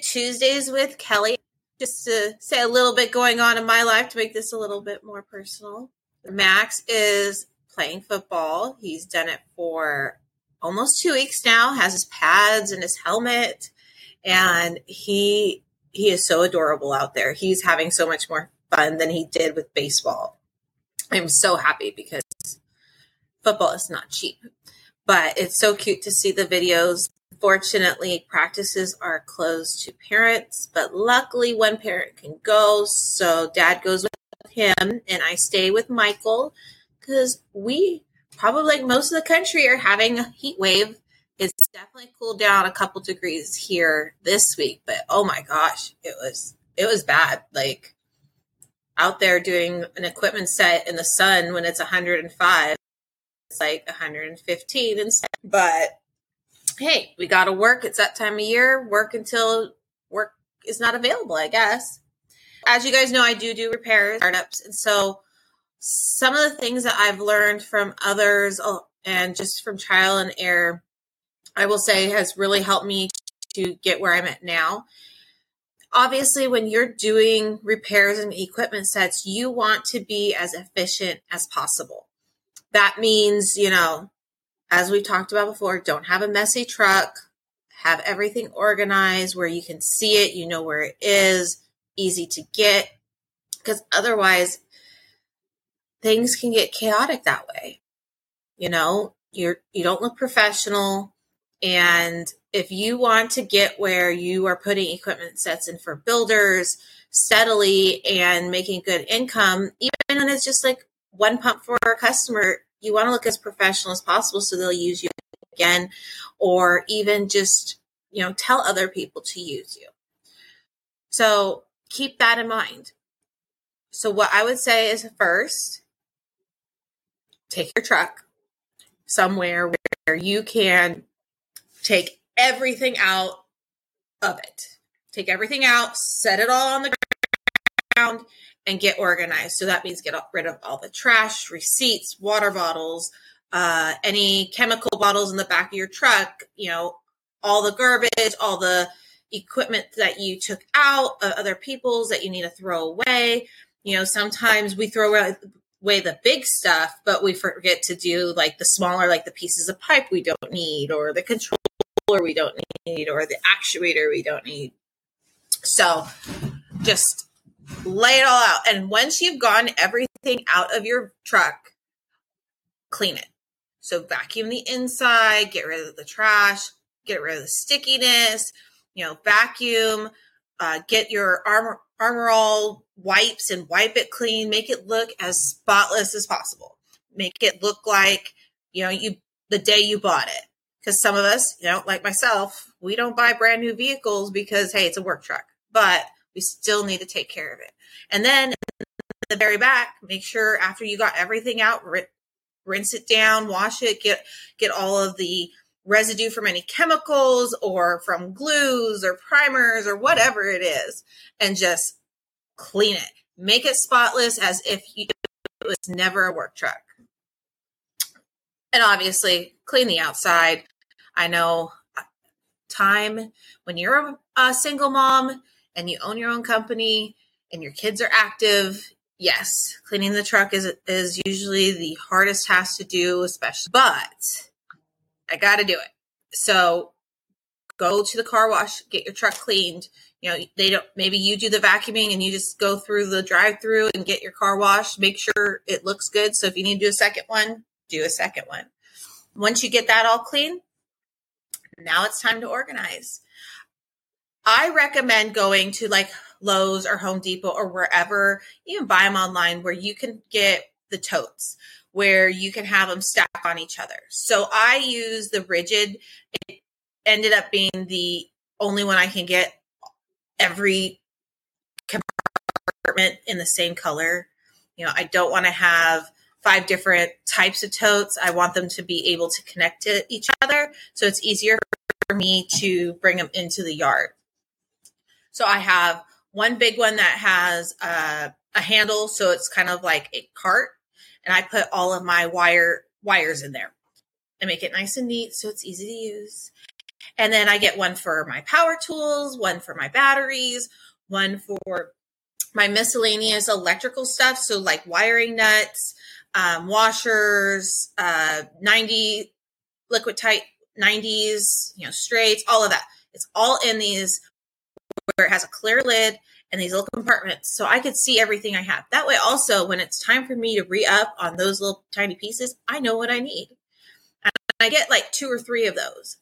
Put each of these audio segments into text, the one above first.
Tuesdays with Kelly, just to say a little bit going on in my life to make this a little bit more personal. Max is playing football. He's done it for almost 2 weeks now, has his pads and his helmet, and he is so adorable out there. He's having so much more fun than he did with baseball. I'm so happy because football is not cheap, but it's so cute to see the videos. Fortunately, practices are closed to parents, but luckily one parent can go, so Dad goes with him, and I stay with Michael, because we, probably like most of the country, are having a heat wave. It's definitely cooled down a couple degrees here this week, but oh my gosh, it was bad. Like, out there doing an equipment set in the sun when it's 105, it's like 115 instead, but... Hey, we got to work. It's that time of year. Work until work is not available, I guess. As you guys know, I do repairs, startups. And so some of the things that I've learned from others and just from trial and error, I will say has really helped me to get where I'm at now. Obviously, when you're doing repairs and equipment sets, you want to be as efficient as possible. That means, as we've talked about before, don't have a messy truck, have everything organized where you can see it, you know where it is, easy to get, because otherwise things can get chaotic that way. You don't look professional, and if you want to get where you are putting equipment sets in for builders steadily and making good income, even when it's just like one pump for a customer, you want to look as professional as possible so they'll use you again, or even just, tell other people to use you. So keep that in mind. So what I would say is, first, take your truck somewhere where you can take everything out of it. Take everything out, set it all on the ground, and get organized. So that means get rid of all the trash, receipts, water bottles, any chemical bottles in the back of your truck, all the garbage, all the equipment that you took out of other people's that you need to throw away. Sometimes we throw away the big stuff, but we forget to do like the smaller, like the pieces of pipe we don't need, or the controller we don't need, or the actuator we don't need. So just lay it all out. And once you've gotten everything out of your truck, clean it. So vacuum the inside, get rid of the trash, get rid of the stickiness, vacuum, get your Armor All wipes and wipe it clean. Make it look as spotless as possible. Make it look like, the day you bought it. Because some of us, like myself, we don't buy brand new vehicles because, hey, it's a work truck. But we still need to take care of it. And then at the very back, make sure after you got everything out, rinse it down, wash it, get all of the residue from any chemicals or from glues or primers or whatever it is, and just clean it. Make it spotless as if it was never a work truck. And obviously, clean the outside. I know time when you're a single mom, and you own your own company, and your kids are active, yes, cleaning the truck is usually the hardest task to do, especially. But I got to do it. So go to the car wash, get your truck cleaned. Maybe you do the vacuuming, and you just go through the drive-through and get your car washed. Make sure it looks good. So if you need to do a second one, do a second one. Once you get that all clean, now it's time to organize. I recommend going to like Lowe's or Home Depot or wherever, you can buy them online where you can get the totes, where you can have them stack on each other. So I use the Rigid. It ended up being the only one I can get every compartment in the same color. You know, I don't want to have 5 different types of totes. I want them to be able to connect to each other, so it's easier for me to bring them into the yard. So I have one big one that has a handle, so it's kind of like a cart, and I put all of my wires in there and make it nice and neat so it's easy to use. And then I get one for my power tools, one for my batteries, one for my miscellaneous electrical stuff, so like wiring nuts, washers, 90 liquid tight 90s, you know, straights, all of that. It's all in these where it has a clear lid and these little compartments, so I could see everything I have. That way also, when it's time for me to re-up on those little tiny pieces, I know what I need. And I get like 2 or 3 of those.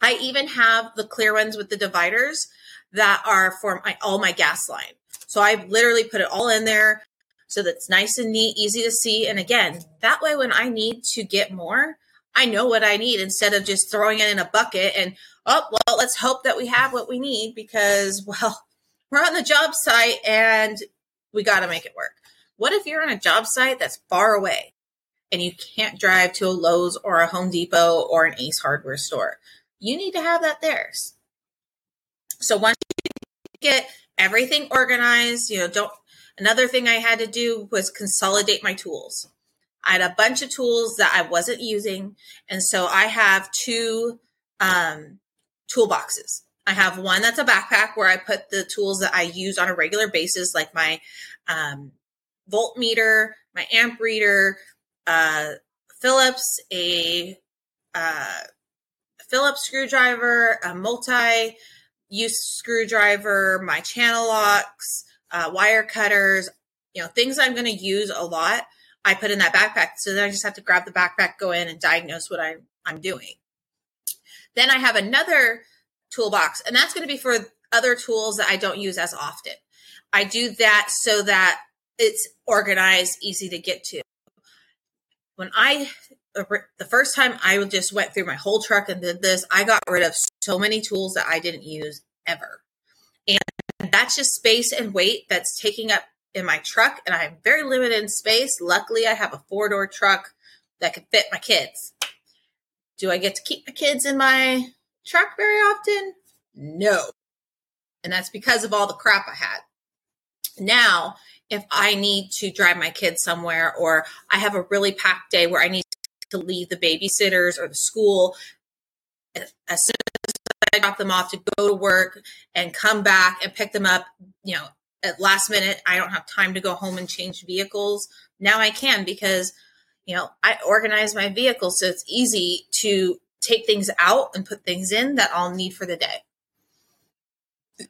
I even have the clear ones with the dividers that are for all my gas line. So I literally put it all in there so that's nice and neat, easy to see. And again, that way when I need to get more, I know what I need instead of just throwing it in a bucket and, oh, well, let's hope that we have what we need because, well, we're on the job site and we got to make it work. What if you're on a job site that's far away and you can't drive to a Lowe's or a Home Depot or an Ace Hardware store? You need to have that there. So once you get everything organized, you know, another thing I had to do was consolidate my tools. I had a bunch of tools that I wasn't using. And so I have 2 toolboxes. I have one that's a backpack where I put the tools that I use on a regular basis, like my voltmeter, my amp reader, Phillips, a Phillips screwdriver, a multi-use screwdriver, my channel locks, wire cutters, you know, things I'm going to use a lot. I put in that backpack. So then I just have to grab the backpack, go in and diagnose what I'm doing. Then I have another toolbox, and that's going to be for other tools that I don't use as often. I do that so that it's organized, easy to get to. The first time I just went through my whole truck and did this, I got rid of so many tools that I didn't use ever. And that's just space and weight that's taking up in my truck. And I'm very limited in space. Luckily, I have a 4-door truck that could fit my kids. Do I get to keep my kids in my truck very often? No. And that's because of all the crap I had. Now, if I need to drive my kids somewhere, or I have a really packed day where I need to leave the babysitters or the school, as soon as I drop them off to go to work and come back and pick them up, you know, at last minute, I don't have time to go home and change vehicles. Now I can, because, you know, I organize my vehicle. So it's easy to take things out and put things in that I'll need for the day.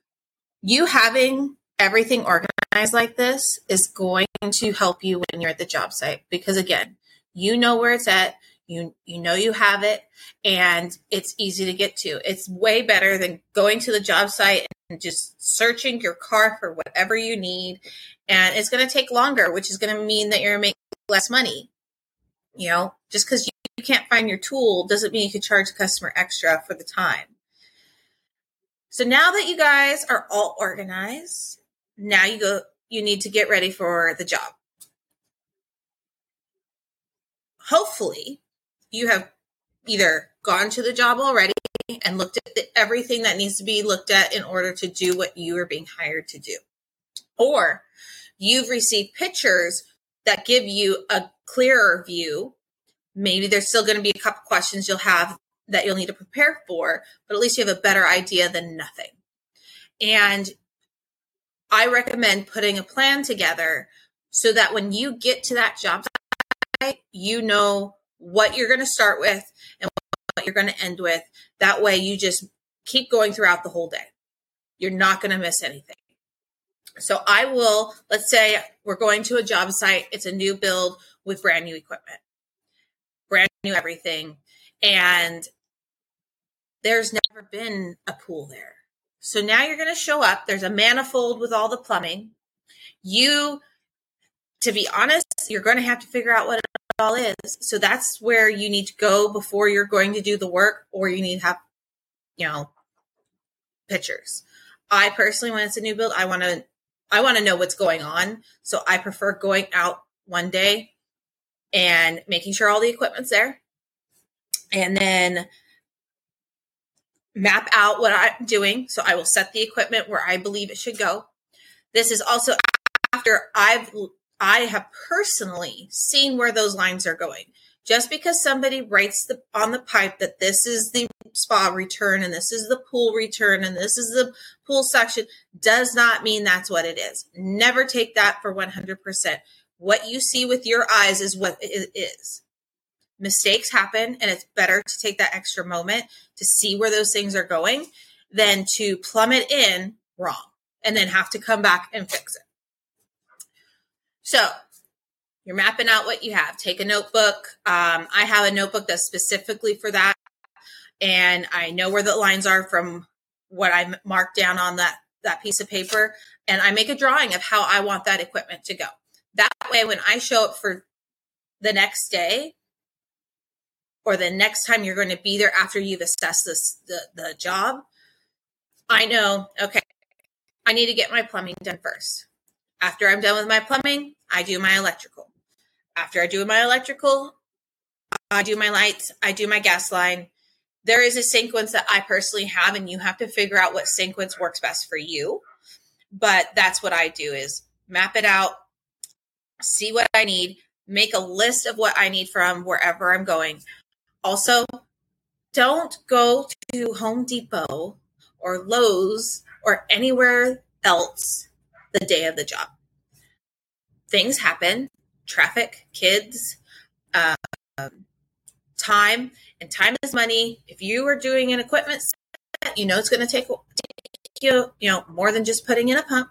You having everything organized like this is going to help you when you're at the job site, because again, you know where it's at, you know you have it, and it's easy to get to. It's way better than going to the job site and just searching your car for whatever you need. And it's going to take longer, which is going to mean that you're making less money. You know, just because you can't find your tool doesn't mean you can charge a customer extra for the time. So now that you guys are all organized, now you need to get ready for the job. Hopefully, you have either gone to the job already and looked at everything that needs to be looked at in order to do what you are being hired to do. Or you've received pictures that give you a clearer view. Maybe there's still going to be a couple questions you'll have that you'll need to prepare for, but at least you have a better idea than nothing. And I recommend putting a plan together so that when you get to that job, you know what you're going to start with and what you're going to end with. That way you just keep going throughout the whole day. You're not going to miss anything. So let's say we're going to a job site. It's a new build with brand new equipment, brand new everything. And there's never been a pool there. So now you're going to show up. There's a manifold with all the plumbing. To be honest, you're going to have to figure out what it all is. So that's where you need to go before you're going to do the work, or you need to have, pictures. I personally, when it's a new build, I want to know what's going on. So I prefer going out one day and making sure all the equipment's there, and then map out what I'm doing. So I will set the equipment where I believe it should go. This is also after I have personally seen where those lines are going. Just because somebody writes on the pipe that this is the spa return and this is the pool return and this is the pool section does not mean that's what it is. Never take that for 100%. What you see with your eyes is what it is. Mistakes happen, and it's better to take that extra moment to see where those things are going than to plummet in wrong and then have to come back and fix it. So you're mapping out what you have. Take a notebook. I have a notebook that's specifically for that. And I know where the lines are from what I marked down on that piece of paper. And I make a drawing of how I want that equipment to go. That way, when I show up for the next day or the next time you're going to be there after you've assessed the job, I know, okay, I need to get my plumbing done first. After I'm done with my plumbing, I do my electrical. After I do my electrical, I do my lights, I do my gas line. There is a sequence that I personally have, and you have to figure out what sequence works best for you. But that's what I do, is map it out, see what I need, make a list of what I need from wherever I'm going. Also, don't go to Home Depot or Lowe's or anywhere else the day of the job. Things happen, traffic, kids, time, and time is money. If you are doing an equipment set, it's going to take you, more than just putting in a pump.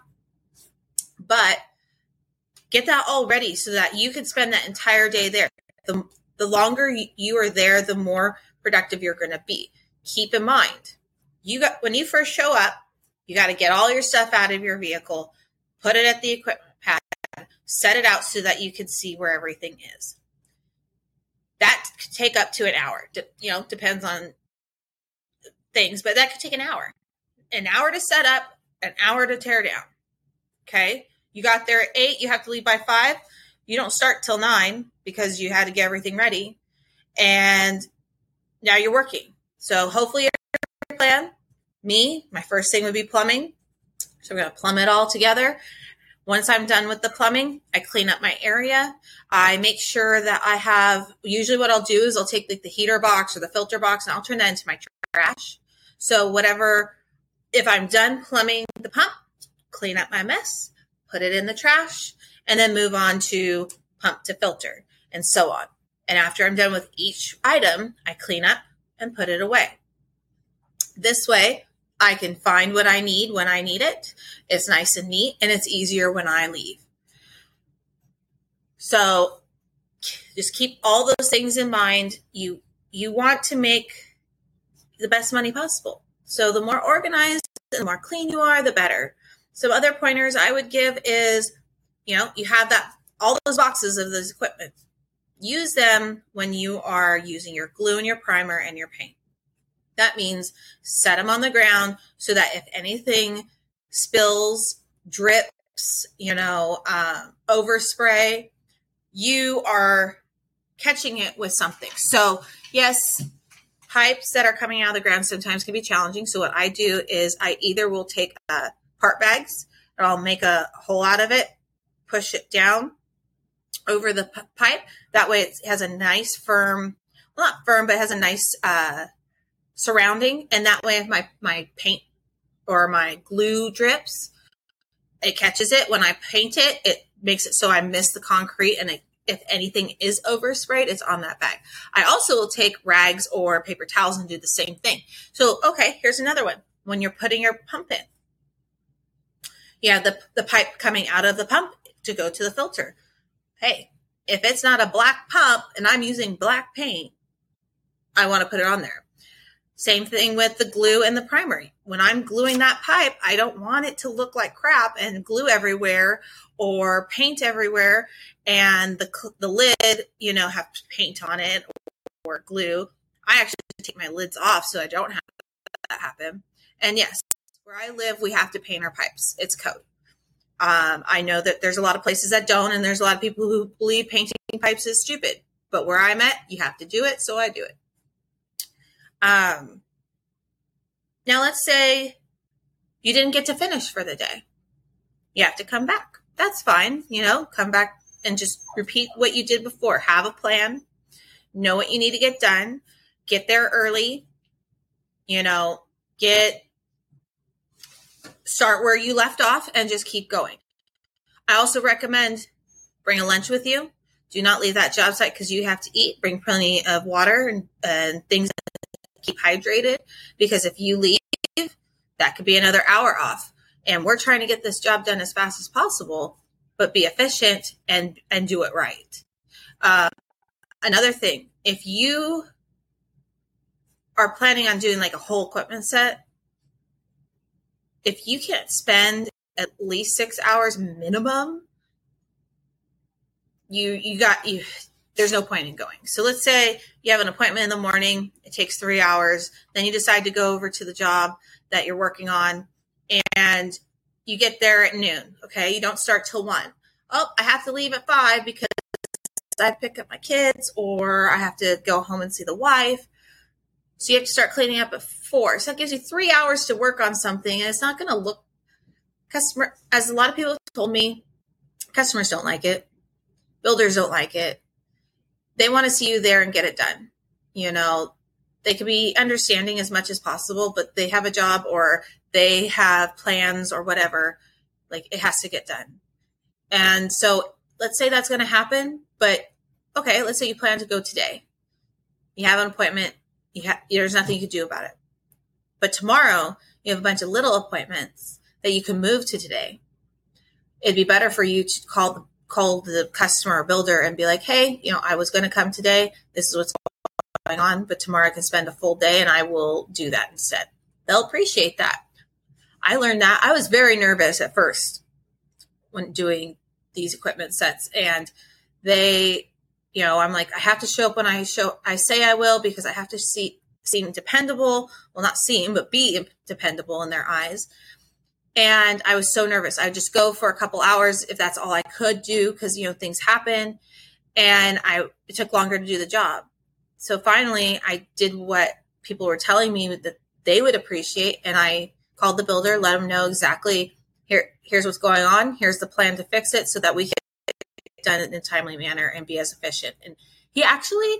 But get that all ready so that you can spend that entire day there. The longer you are there, the more productive you're going to be. Keep in mind, when you first show up, you got to get all your stuff out of your vehicle, put it at the equipment pad, set it out so that you can see where everything is. That could take up to an hour. Depends on things, but that could take an hour. An hour to set up, an hour to tear down. Okay? You got there at 8, you have to leave by 5. You don't start till 9 because you had to get everything ready. And now you're working. So hopefully your plan. Me, my first thing would be plumbing. So we're going to plumb it all together. Once I'm done with the plumbing, I clean up my area. I make sure that I have, usually what I'll do is I'll take the heater box or the filter box and I'll turn that into my trash. So if I'm done plumbing the pump, clean up my mess, put it in the trash, and then move on to pump to filter and so on. And after I'm done with each item, I clean up and put it away. This way, I can find what I need when I need it. It's nice and neat, and it's easier when I leave. So just keep all those things in mind. You want to make the best money possible. So the more organized, the more clean you are, the better. Some other pointers I would give is, you have all those boxes of those equipment. Use them when you are using your glue and your primer and your paint. That means set them on the ground so that if anything spills, drips, overspray, you are catching it with something. So yes, pipes that are coming out of the ground sometimes can be challenging. So what I do is I either will take part bags and I'll make a hole out of it, push it down over the pipe. That way it has a nice surrounding, and that way if my paint or my glue drips, it catches it. When I paint it, it makes it so I miss the concrete, and if anything is oversprayed, it's on that bag. I also will take rags or paper towels and do the same thing. So, okay, here's another one. When you're putting your pump in, the pipe coming out of the pump to go to the filter. Hey, if it's not a black pump and I'm using black paint, I want to put it on there. Same thing with the glue and the primary. When I'm gluing that pipe, I don't want it to look like crap and glue everywhere or paint everywhere and the lid, you know, have paint on it or glue. I actually take my lids off so I don't have that happen. And yes, where I live, we have to paint our pipes. It's code. I know that there's a lot of places that don't, and there's a lot of people who believe painting pipes is stupid. But where I'm at, you have to do it, so I do it. Now let's say you didn't get to finish for the day. You have to come back. That's fine. You know, come back and just repeat what you did before. Have a plan, know what you need to get done, get there early, you know, start where you left off and just keep going. I also recommend bring a lunch with you. Do not leave that job site because you have to eat. Bring plenty of water and things that keep hydrated, because if you leave, that could be another hour off. And we're trying to get this job done as fast as possible, but be efficient and do it right. Another thing, if you are planning on doing like a whole equipment set, if you can't spend at least 6 hours minimum, there's no point in going. So let's say you have an appointment in the morning, it takes 3 hours, then you decide to go over to the job that you're working on and you get there at noon. Okay. You don't start till 1. Oh, I have to leave at 5 because I pick up my kids or I have to go home and see the wife. So you have to start cleaning up at 4. So that gives you 3 hours to work on something, and it's not going to look customer. As a lot of people have told me, customers don't like it. Builders don't like it. They want to see you there and get it done. You know, they can be understanding as much as possible, but they have a job or they have plans or whatever. Like, it has to get done. And so let's say that's going to happen, but okay, let's say you plan to go today. You have an appointment. There's nothing you can do about it. But tomorrow, you have a bunch of little appointments that you can move to today. It'd be better for you to call the customer or builder and be like, hey, you know, I was going to come today. This is what's going on, but tomorrow I can spend a full day and I will do that instead. They'll appreciate that. I learned that. I was very nervous at first when doing these equipment sets, and I'm like, I have to show up when I say I will, because I have to seem dependable. Well, not seem, but be dependable in their eyes. And I was so nervous. I would just go for a couple hours if that's all I could do, because, you know, things happen, and it took longer to do the job. So finally I did what people were telling me that they would appreciate. And I called the builder, let them know exactly, here's what's going on. Here's the plan to fix it so that we can done it in a timely manner and be as efficient. And he actually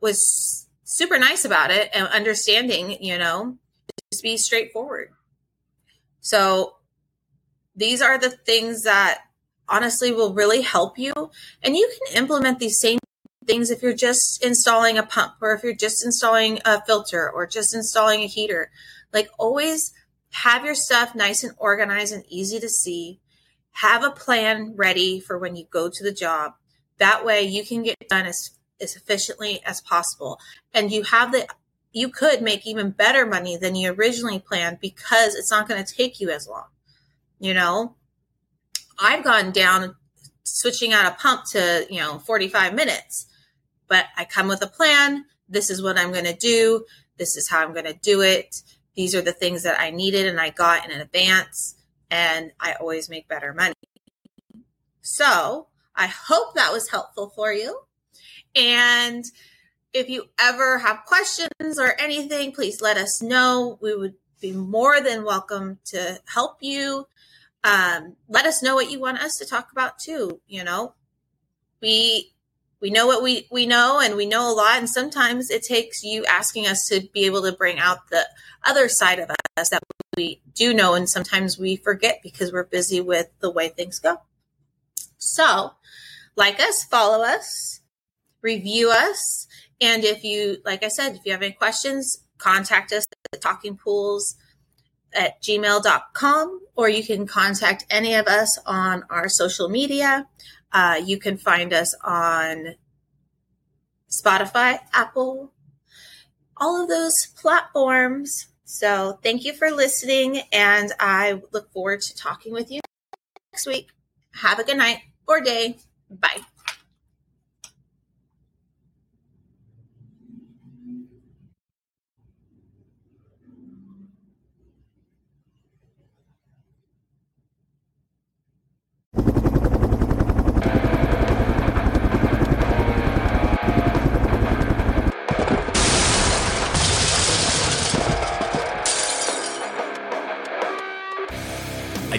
was super nice about it and understanding, you know, just be straightforward. So these are the things that honestly will really help you. And you can implement these same things if you're just installing a pump, or if you're just installing a filter, or just installing a heater. Like, always have your stuff nice and organized and easy to see. Have a plan ready for when you go to the job. That way you can get done as efficiently as possible. And you could make even better money than you originally planned, because it's not going to take you as long. You know, I've gone down switching out a pump to, you know, 45 minutes, but I come with a plan. This is what I'm going to do. This is how I'm going to do it. These are the things that I needed and I got in advance. And I always make better money. So I hope that was helpful for you. And if you ever have questions or anything, please let us know. We would be more than welcome to help you. Let us know what you want us to talk about too. You know, we know what we know, and we know a lot. And sometimes it takes you asking us to be able to bring out the other side of us that we do know. And sometimes we forget because we're busy with the way things go. So like us, follow us, review us. And if you, like I said, if you have any questions, contact us at talkingpools@gmail.com, or you can contact any of us on our social media. You can find us on Spotify, Apple, all of those platforms. So thank you for listening, and I look forward to talking with you next week. Have a good night or day. Bye. I